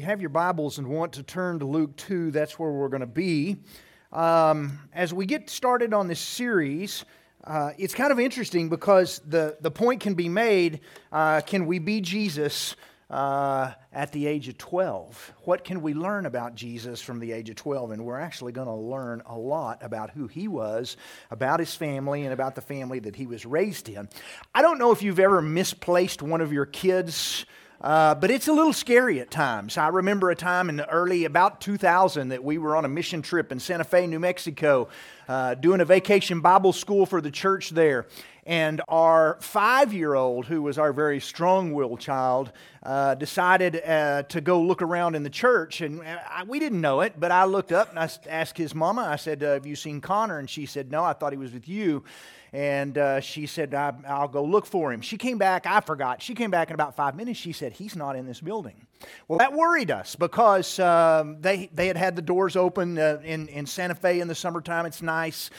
you have your Bibles and want to turn to Luke 2, that's where we're going to be. As we get started on this series, it's kind of interesting because the point can be made, can we be Jesus at the age of 12? What can we learn about Jesus from the age of 12? And we're actually going to learn a lot about who he was, about his family, and about the family that he was raised in. I don't know if you've ever misplaced one of your kids, but it's a little scary at times. I remember a time in the early, about 2000, that we were on a mission trip in Santa Fe, New Mexico, doing a vacation Bible school for the church there. And our 5-year-old, who was our very strong-willed child, decided to go look around in the church. And we didn't know it, but I looked up and I asked his mama, I said, have you seen Connor? And she said, no, I thought he was with you. And she said, I'll go look for him. She came back, I forgot. She came back in about 5 minutes. She said, he's not in this building. Well, that worried us because they had had the doors open in Santa Fe in the summertime. It's nice.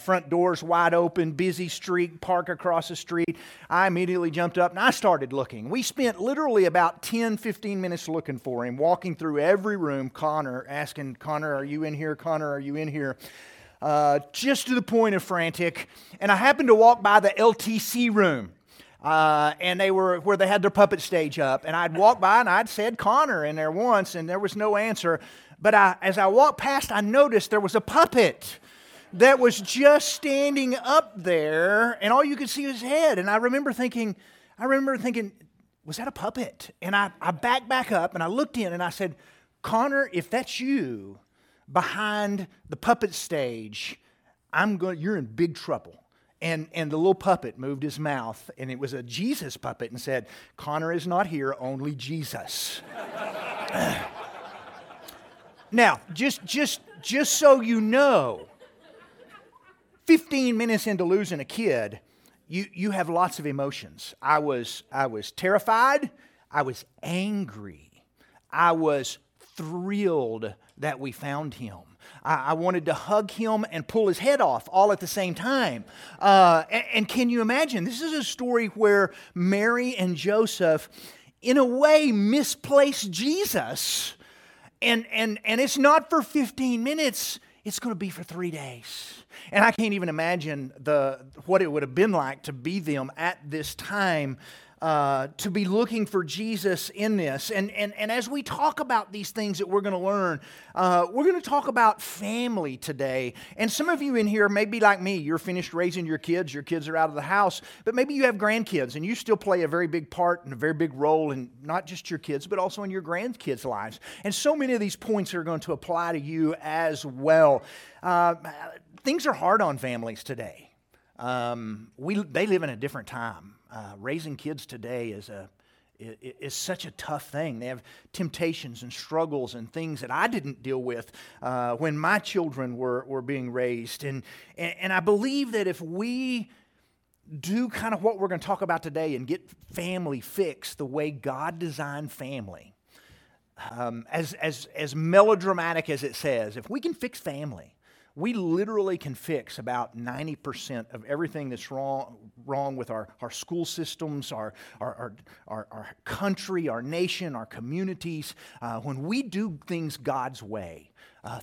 Front doors wide open, busy street, park across the street. I immediately jumped up and I started looking. We spent literally about 10, 15 minutes looking for him, walking through every room, asking, Connor, are you in here? Connor, are you in here? Just to the point of frantic. And I happened to walk by the LTC room. And they were where they had their puppet stage up. And I'd walked by and I'd said Connor in there once and there was no answer. But as I walked past, I noticed there was a puppet that was just standing up there and all you could see was his head. And I remember thinking, was that a puppet? And I backed back up and I looked in and I said, Connor, if that's you behind the puppet stage, you're in big trouble. And the little puppet moved his mouth, and it was a Jesus puppet, and said, Connor is not here, only Jesus. Now, just so you know, 15 minutes into losing a kid, you have lots of emotions. I was terrified. I was angry. I was thrilled that we found him. I wanted to hug him and pull his head off all at the same time. And can you imagine? This is a story where Mary and Joseph, in a way, misplaced Jesus. And it's not for 15 minutes. It's going to be for 3 days. And I can't even imagine what it would have been like to be them at this time. To be looking for Jesus in this. And as we talk about these things that we're going to learn, we're going to talk about family today. And some of you in here may be like me. You're finished raising your kids are out of the house, but maybe you have grandkids and you still play a very big part and a very big role in not just your kids, but also in your grandkids' lives. And so many of these points are going to apply to you as well. Things are hard on families today. They live in a different time. Raising kids today is such a tough thing. They have temptations and struggles and things that I didn't deal with when my children were being raised. And I believe that if we do kind of what we're going to talk about today and get family fixed the way God designed family, as melodramatic as it says, if we can fix family, we literally can fix about 90% of everything that's wrong with our school systems, our country, our nation, our communities. When we do things God's way,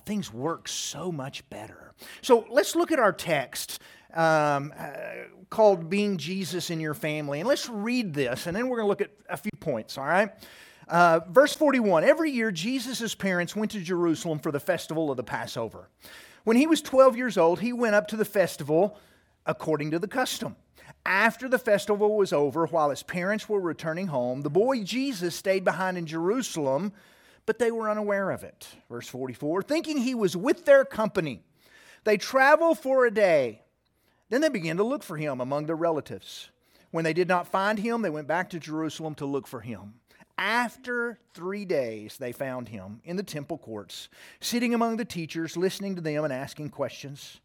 things work so much better. So let's look at our text called Being Jesus in Your Family. And let's read this, and then we're going to look at a few points, all right? Verse 41, every year Jesus' parents went to Jerusalem for the festival of the Passover. When he was 12 years old, he went up to the festival according to the custom. After the festival was over, while his parents were returning home, the boy Jesus stayed behind in Jerusalem, but they were unaware of it. Verse 44, thinking he was with their company, they traveled for a day. Then they began to look for him among their relatives. When they did not find him, they went back to Jerusalem to look for him. After 3 days, they found him in the temple courts, sitting among the teachers, listening to them and asking questions.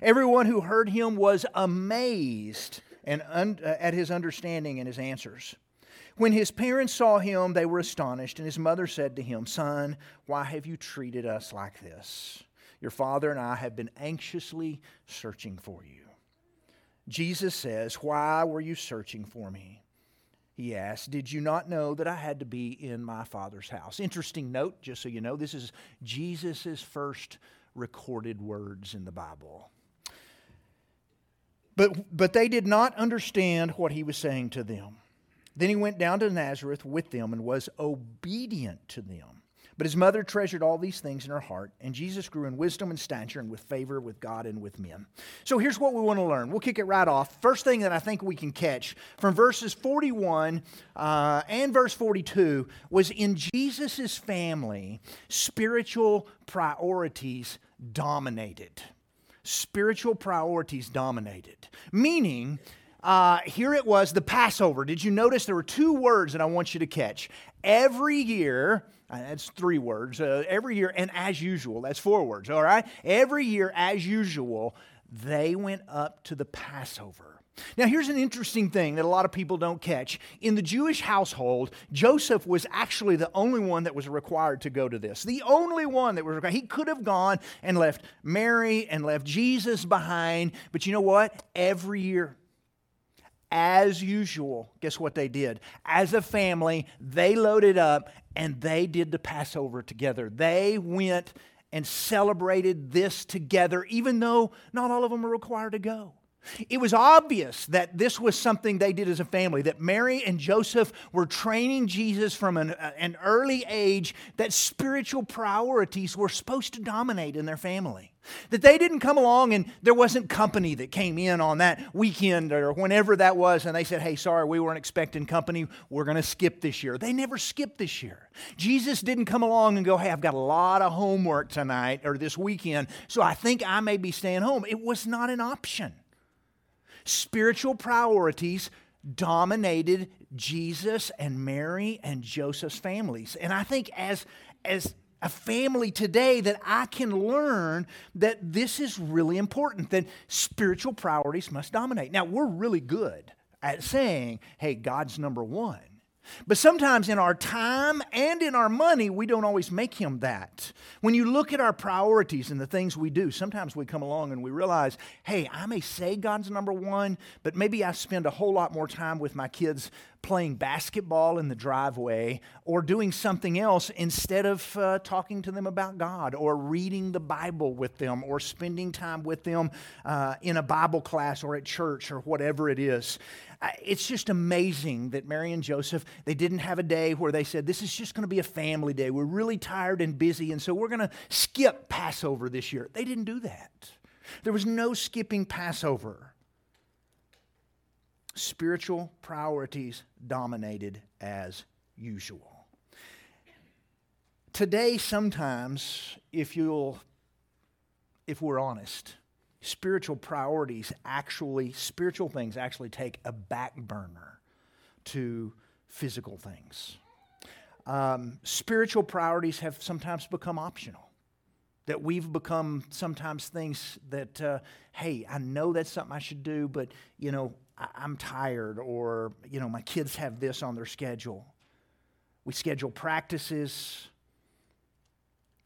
Everyone who heard him was amazed at his understanding and his answers. When his parents saw him, they were astonished, and his mother said to him, Son, why have you treated us like this? Your father and I have been anxiously searching for you. Jesus says, Why were you searching for me? he asked, did you not know that I had to be in my Father's house? Interesting note, just so you know, this is Jesus' first recorded words in the Bible. But they did not understand what he was saying to them. Then he went down to Nazareth with them and was obedient to them. But his mother treasured all these things in her heart, and Jesus grew in wisdom and stature and with favor with God and with men. So here's what we want to learn. We'll kick it right off. First thing that I think we can catch from verses 41 and verse 42 was in Jesus' family, spiritual priorities dominated. Spiritual priorities dominated. Meaning, here it was, the Passover. Did you notice there were two words that I want you to catch? Every year, that's three words, every year, and as usual, that's four words, all right? Every year, as usual, they went up to the Passover. Now, here's an interesting thing that a lot of people don't catch. In the Jewish household, Joseph was actually the only one that was required to go to this. The only one that was required. He could have gone and left Mary and left Jesus behind, but you know what? Every year, as usual, guess what they did? As a family, they loaded up and they did the Passover together. They went and celebrated this together, even though not all of them were required to go. It was obvious that this was something they did as a family, that Mary and Joseph were training Jesus from an early age that spiritual priorities were supposed to dominate in their family. That they didn't come along and there wasn't company that came in on that weekend or whenever that was and they said, hey, sorry, we weren't expecting company. We're going to skip this year. They never skipped this year. Jesus didn't come along and go, hey, I've got a lot of homework tonight or this weekend, so I think I may be staying home. It was not an option. Spiritual priorities dominated Jesus and Mary and Joseph's families. And I think as a family today that I can learn that this is really important, that spiritual priorities must dominate. Now, we're really good at saying, hey, God's number one. But sometimes in our time and in our money, we don't always make Him that. When you look at our priorities and the things we do, sometimes we come along and we realize, hey, I may say God's number one, but maybe I spend a whole lot more time with my kids playing basketball in the driveway or doing something else instead of talking to them about God or reading the Bible with them or spending time with them in a Bible class or at church or whatever it is. It's just amazing that Mary and Joseph, they didn't have a day where they said, this is just going to be a family day. We're really tired and busy, and so we're going to skip Passover this year. They didn't do that. There was no skipping Passover. Spiritual priorities dominated as usual. Today, sometimes, if we're honest, spiritual things actually take a back burner to physical things. Spiritual priorities have sometimes become optional. That we've become sometimes things that, hey, I know that's something I should do, but, you know, I'm tired, or, you know, my kids have this on their schedule. We schedule practices.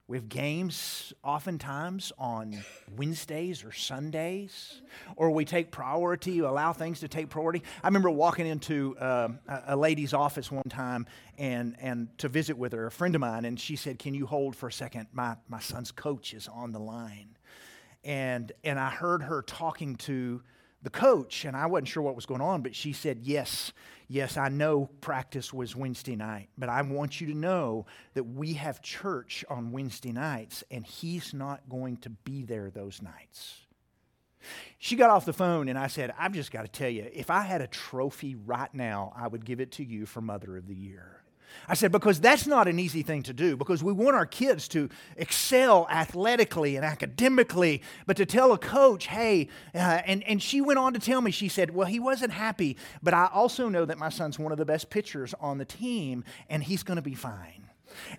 We have games oftentimes on Wednesdays or Sundays, or we take priority, allow things to take priority. I remember walking into a lady's office one time and to visit with her, a friend of mine, and she said, can you hold for a second? My son's coach is on the line. And I heard her talking to the coach, and I wasn't sure what was going on, but she said, yes, I know practice was Wednesday night, but I want you to know that we have church on Wednesday nights, and he's not going to be there those nights. She got off the phone, and I said, I've just got to tell you, if I had a trophy right now, I would give it to you for Mother of the Year. I said, because that's not an easy thing to do, because we want our kids to excel athletically and academically, but to tell a coach, hey, and she went on to tell me, she said, well, he wasn't happy, but I also know that my son's one of the best pitchers on the team, and he's going to be fine.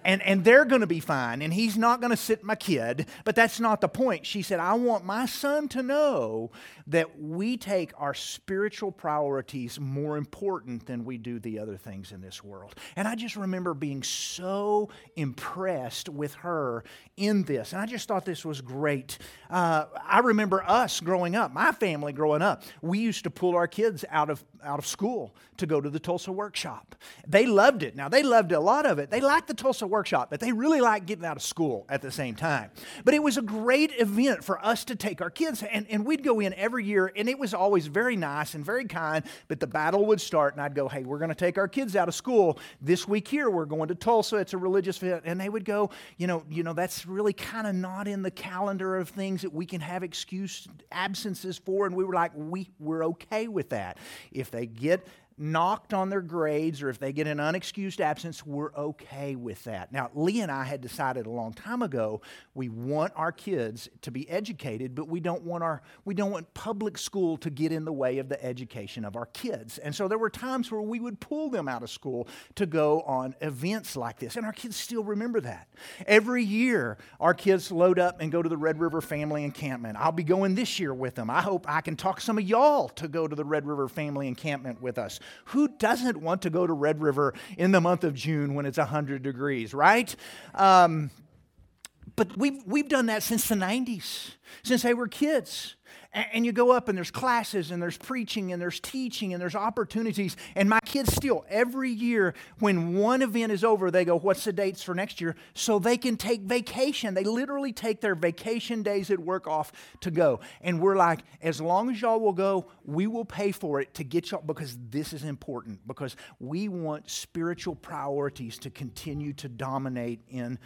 And they're going to be fine, and he's not going to sit my kid, but that's not the point. She said, I want my son to know that we take our spiritual priorities more important than we do the other things in this world. And I just remember being so impressed with her in this, and I just thought this was great. I remember us growing up, my family growing up, we used to pull our kids out of school to go to the Tulsa workshop. They loved it. Now, they loved a lot of it. They liked the Tulsa workshop, but they really liked getting out of school at the same time. But it was a great event for us to take our kids, and we'd go in every year, and it was always very nice and very kind, but the battle would start, and I'd go, hey, we're going to take our kids out of school. This week here, we're going to Tulsa. It's a religious event. And they would go, you know, that's really kind of not in the calendar of things that we can have excuse absences for, and we were like, we're okay with that. If they get knocked on their grades or if they get an unexcused absence, we're okay with that. Now, Lee and I had decided a long time ago, we want our kids to be educated, but we don't want public school to get in the way of the education of our kids. And so there were times where we would pull them out of school to go on events like this, and our kids still remember that. Every year, our kids load up and go to the Red River Family Encampment. I'll be going this year with them. I hope I can talk some of y'all to go to the Red River Family Encampment with us. Who doesn't want to go to Red River in the month of June when it's 100 degrees, right? But we've done that since the 90s, since they were kids. And you go up and there's classes and there's preaching and there's teaching and there's opportunities. And my kids still, every year when one event is over, they go, what's the dates for next year? So they can take vacation. They literally take their vacation days at work off to go. And we're like, as long as y'all will go, we will pay for it to get y'all, because this is important, because we want spiritual priorities to continue to dominate in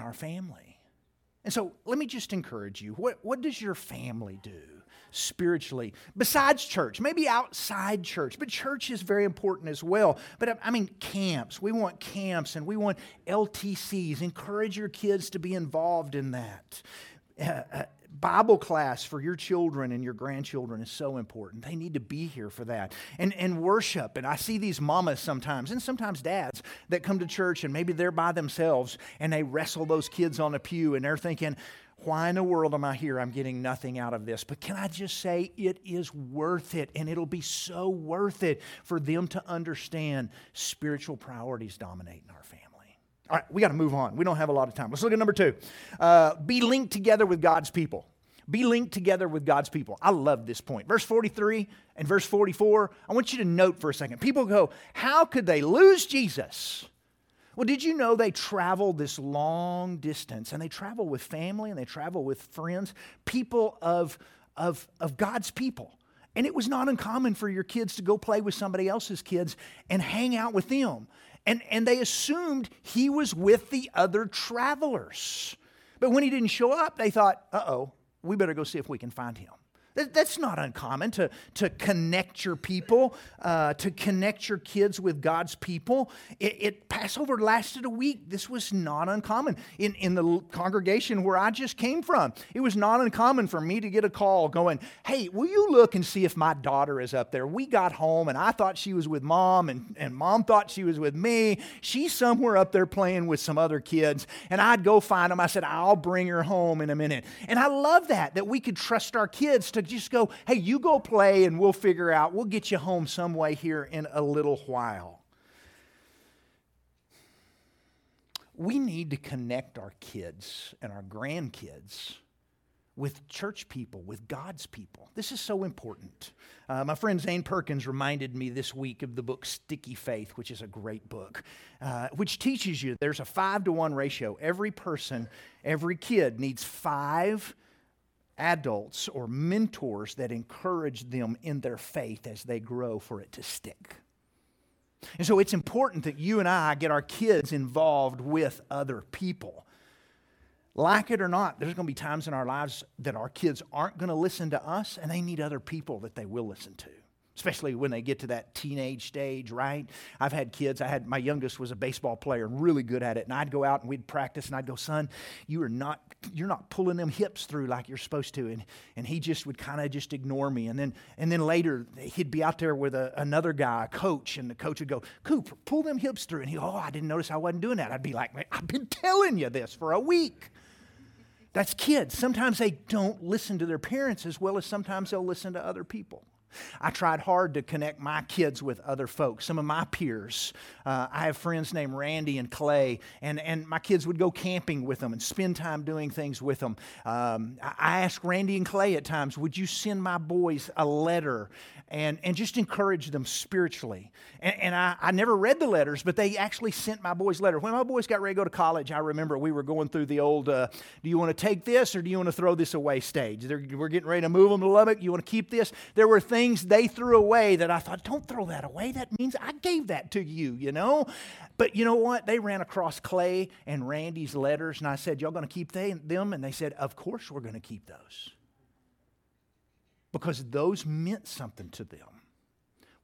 our family. And so let me just encourage you, what does your family do spiritually besides church? Maybe outside church, but church is very important as well. But I mean, camps, we want camps and we want LTCs. Encourage your kids to be involved in that. Bible class for your children and your grandchildren is so important. They need to be here for that. And worship. And I see these mamas sometimes, and sometimes dads, that come to church and maybe they're by themselves and they wrestle those kids on a pew and they're thinking, why in the world am I here? I'm getting nothing out of this. But can I just say it is worth it, and it'll be so worth it for them to understand spiritual priorities dominate in our family. All right, we got to move on. We don't have a lot of time. Let's look at number 2. Be linked together with God's people. Be linked together with God's people. I love this point. Verse 43 and verse 44, I want you to note for a second. People go, how could they lose Jesus? Well, did you know they travel this long distance, and they travel with family and they travel with friends, people of God's people? And it was not uncommon for your kids to go play with somebody else's kids and hang out with them. And they assumed he was with the other travelers. But when he didn't show up, they thought, uh-oh, we better go see if we can find him. That's not uncommon to connect your people, to connect your kids with God's people. Passover lasted a week. This was not uncommon. In the congregation where I just came from, it was not uncommon for me to get a call going, hey, will you look and see if my daughter is up there? We got home and I thought she was with mom, and mom thought she was with me. She's somewhere up there playing with some other kids, and I'd go find them. I said, I'll bring her home in a minute. And I love that we could trust our kids to just go, hey, you go play and we'll figure out, we'll get you home some way here in a little while. We need to connect our kids and our grandkids with church people, with God's people. This is so important. My friend Zane Perkins reminded me this week of the book Sticky Faith, which is a great book, which teaches you there's a 5-to-1 ratio. Every kid needs 5 adults or mentors that encourage them in their faith as they grow for it to stick. And so it's important that you and I get our kids involved with other people. Like it or not, there's going to be times in our lives that our kids aren't going to listen to us, and they need other people that they will listen to. especially when they get to that teenage stage, right? I've had kids. My youngest was a baseball player and really good at it. And I'd go out and we'd practice and I'd go, son, you're not pulling them hips through like you're supposed to. And he just would kind of just ignore me. And then later he'd be out there with another guy, a coach, and the coach would go, Coop, pull them hips through. And he'd go, I didn't notice I wasn't doing that. I'd be like, man, I've been telling you this for a week. That's kids. Sometimes they don't listen to their parents as well as sometimes they'll listen to other people. I tried hard to connect my kids with other folks, some of my peers. I have friends named Randy and Clay, and my kids would go camping with them and spend time doing things with them. I asked Randy and Clay at times, would you send my boys a letter and just encourage them spiritually? And I never read the letters, but they actually sent my boys letters. When my boys got ready to go to college, I remember we were going through the old, do you want to take this or do you want to throw this away stage? We're getting ready to move them to Lubbock. You want to keep this? There were things they threw away that I thought, don't throw that away. That means I gave that to you, you know? But you know what? They ran across Clay and Randy's letters, and I said, y'all going to keep them? And they said, of course we're going to keep those. Because those meant something to them.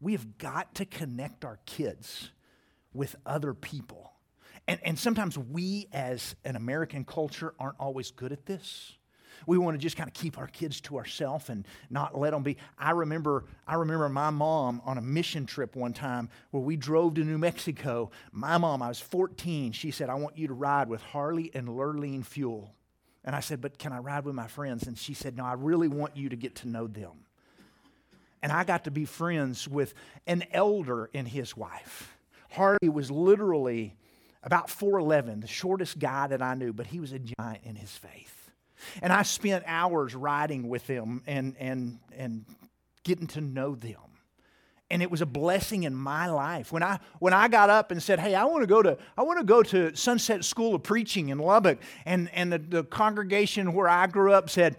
We have got to connect our kids with other people. And sometimes we as an American culture aren't always good at this. We want to just kind of keep our kids to ourselves and not let them be. I remember my mom on a mission trip one time where we drove to New Mexico. My mom, I was 14, she said, I want you to ride with Harley and Lurleen Fuel. And I said, but can I ride with my friends? And she said, no, I really want you to get to know them. And I got to be friends with an elder and his wife. Harley was literally about 4'11", the shortest guy that I knew, but he was a giant in his faith. And I spent hours riding with them and getting to know them. And it was a blessing in my life. When I got up and said, hey, I want to go to Sunset School of Preaching in Lubbock, and the congregation where I grew up said,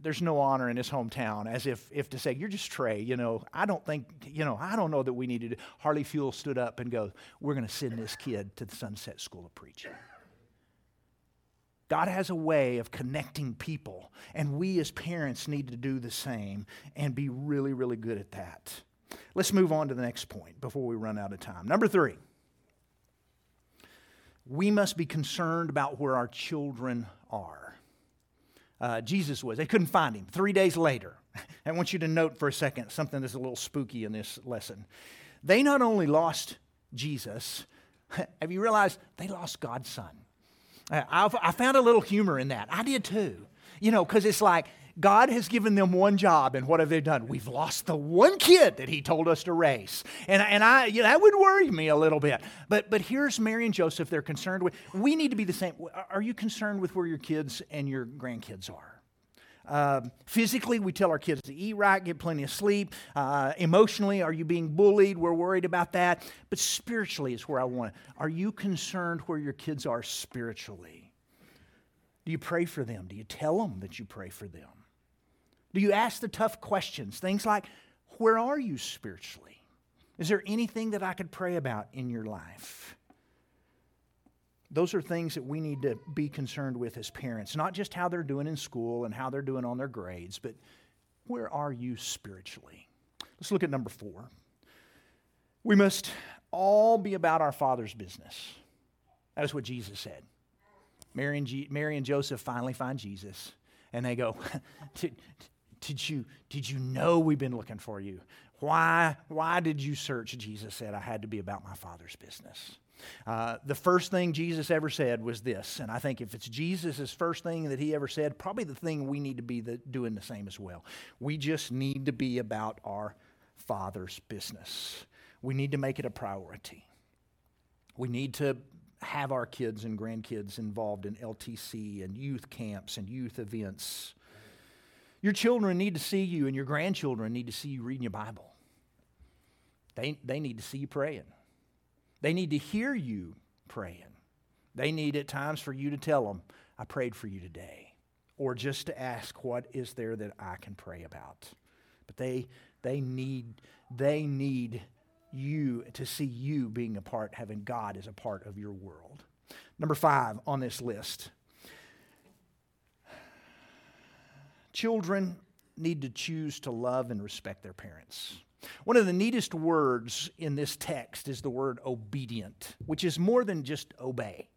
there's no honor in this hometown, as if to say, you're just Trey, you know, I don't know that we needed it. Harley Fuel stood up and goes, we're going to send this kid to the Sunset School of Preaching. God has a way of connecting people, and we as parents need to do the same and be really, really good at that. Let's move on to the next point before we run out of time. Number 3, we must be concerned about where our children are. Jesus was. They couldn't find him. 3 days later, I want you to note for a second something that's a little spooky in this lesson. They not only lost Jesus, have you realized they lost God's son? I found a little humor in that. I did too. You know, because it's like God has given them one job, and what have they done? We've lost the one kid that he told us to raise. And I, you know, that would worry me a little bit. But here's Mary and Joseph. They're concerned with, we need to be the same. Are you concerned with where your kids and your grandkids are? Physically, we tell our kids to eat right, get plenty of sleep. Emotionally, are you being bullied? We're worried about that. But spiritually is where I want it. Are you concerned where your kids are spiritually? Do you pray for them? Do you tell them that you pray for them? Do you ask the tough questions? Things like, where are you spiritually? Is there anything that I could pray about in your life? Those are things that we need to be concerned with as parents, not just how they're doing in school and how they're doing on their grades, but where are you spiritually? Let's look at number 4. We must all be about our Father's business. That is what Jesus said. Mary and Joseph finally find Jesus, and they go, did you know we've been looking for you? Why did you search? Jesus said, I had to be about my Father's business. The first thing Jesus ever said was this, and I think if it's Jesus' first thing that he ever said, probably the thing we need to be doing the same as well. We just need to be about our Father's business. We need to make it a priority. We need to have our kids and grandkids involved in LTC and youth camps and youth events. Your children need to see you, and your grandchildren need to see you reading your Bible. They need to see you praying. They need to hear you praying. They need at times for you to tell them, I prayed for you today. Or just to ask, what is there that I can pray about? But they need you to see you being a part, having God as a part of your world. Number 5 on this list. Children need to choose to love and respect their parents. One of the neatest words in this text is the word obedient, which is more than just obey.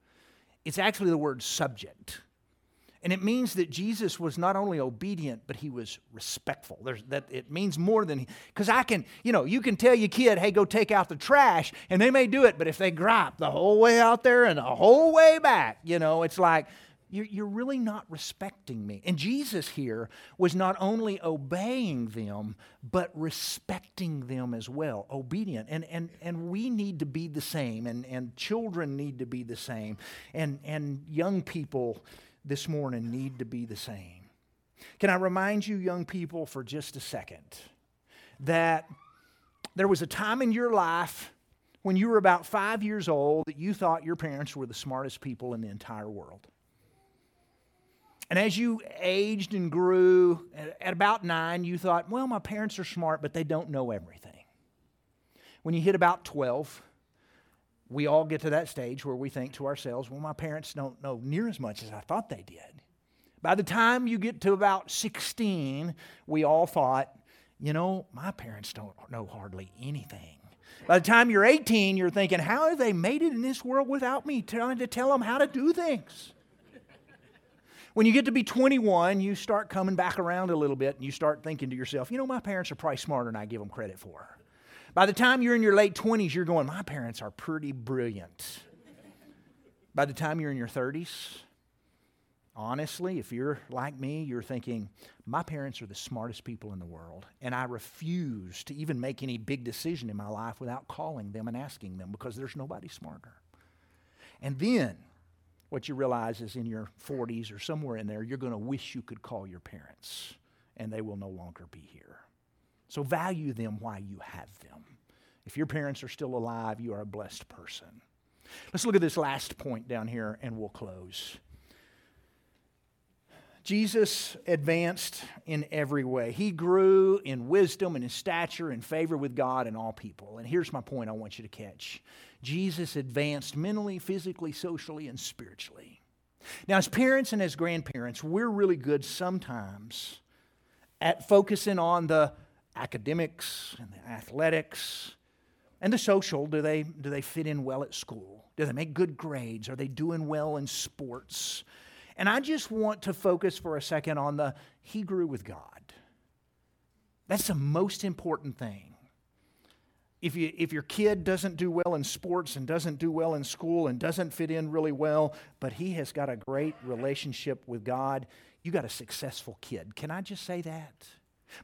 It's actually the word subject. And it means that Jesus was not only obedient, but he was respectful. It means more than, because you can tell your kid, hey, go take out the trash, and they may do it, but if they gripe the whole way out there and the whole way back, it's like, you're really not respecting me. And Jesus here was not only obeying them, but respecting them as well, obedient. And we need to be the same, and children need to be the same, and young people this morning need to be the same. Can I remind you, young people, for just a second, that there was a time in your life when you were about 5 years old that you thought your parents were the smartest people in the entire world. And as you aged and grew, at about 9, you thought, well, my parents are smart, but they don't know everything. When you hit about 12, we all get to that stage where we think to ourselves, well, my parents don't know near as much as I thought they did. By the time you get to about 16, we all thought, my parents don't know hardly anything. By the time you're 18, you're thinking, how have they made it in this world without me trying to tell them how to do things? When you get to be 21, you start coming back around a little bit, and you start thinking to yourself, my parents are probably smarter than I give them credit for. By the time you're in your late 20s, you're going, my parents are pretty brilliant. By the time you're in your 30s, honestly, if you're like me, you're thinking, my parents are the smartest people in the world, and I refuse to even make any big decision in my life without calling them and asking them, because there's nobody smarter. And then what you realize is in your 40s or somewhere in there, you're going to wish you could call your parents, and they will no longer be here. So value them while you have them. If your parents are still alive, you are a blessed person. Let's look at this last point down here and we'll close. Jesus advanced in every way. He grew in wisdom and in stature and favor with God and all people. And here's my point I want you to catch. Jesus advanced mentally, physically, socially, and spiritually. Now, as parents and as grandparents, we're really good sometimes at focusing on the academics and the athletics and the social. Do they fit in well at school? Do they make good grades? Are they doing well in sports? And I just want to focus for a second on he grew with God. That's the most important thing. If your kid doesn't do well in sports and doesn't do well in school and doesn't fit in really well, but he has got a great relationship with God, you got a successful kid. Can I just say that?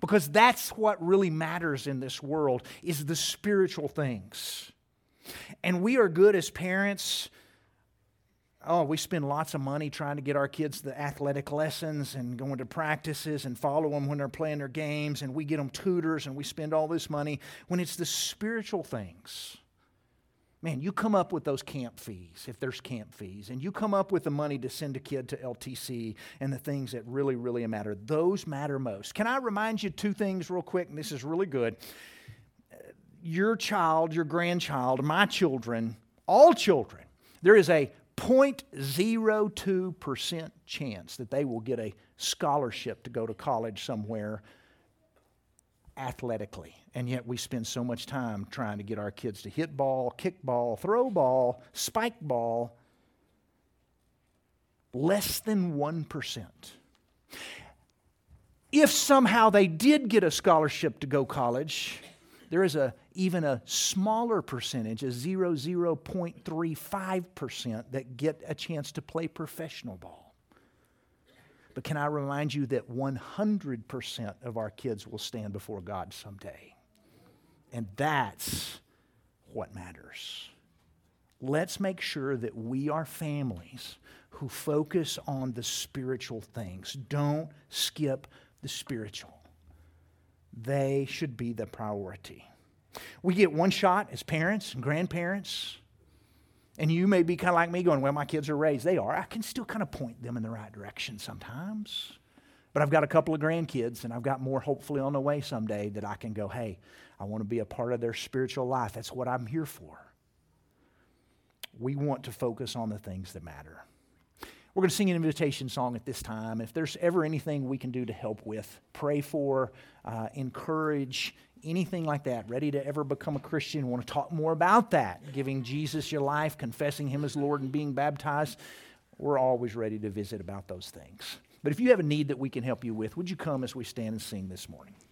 Because that's what really matters in this world, is the spiritual things. And we are good as parents. We spend lots of money trying to get our kids the athletic lessons and going to practices and follow them when they're playing their games, and we get them tutors and we spend all this money when it's the spiritual things. Man, you come up with those camp fees, if there's camp fees, and you come up with the money to send a kid to LTC and the things that really, really matter. Those matter most. Can I remind you two things real quick, and this is really good. Your child, your grandchild, my children, all children, there is a 0.02% chance that they will get a scholarship to go to college somewhere athletically, and yet we spend so much time trying to get our kids to hit ball, kick ball, throw ball, spike ball. Less than 1%. If somehow they did get a scholarship to go college, there is even a smaller percentage, a 0.35%, that get a chance to play professional ball. But can I remind you that 100% of our kids will stand before God someday? And that's what matters. Let's make sure that we are families who focus on the spiritual things. Don't skip the spiritual. They should be the priority. We get one shot as parents and grandparents. And you may be kind of like me going, well, my kids are raised. They are. I can still kind of point them in the right direction sometimes. But I've got a couple of grandkids, and I've got more hopefully on the way someday that I can go, hey, I want to be a part of their spiritual life. That's what I'm here for. We want to focus on the things that matter. We're going to sing an invitation song at this time. If there's ever anything we can do to help with, pray for, encourage, anything like that, ready to ever become a Christian, want to talk more about that, giving Jesus your life, confessing Him as Lord, and being baptized, we're always ready to visit about those things. But if you have a need that we can help you with, would you come as we stand and sing this morning?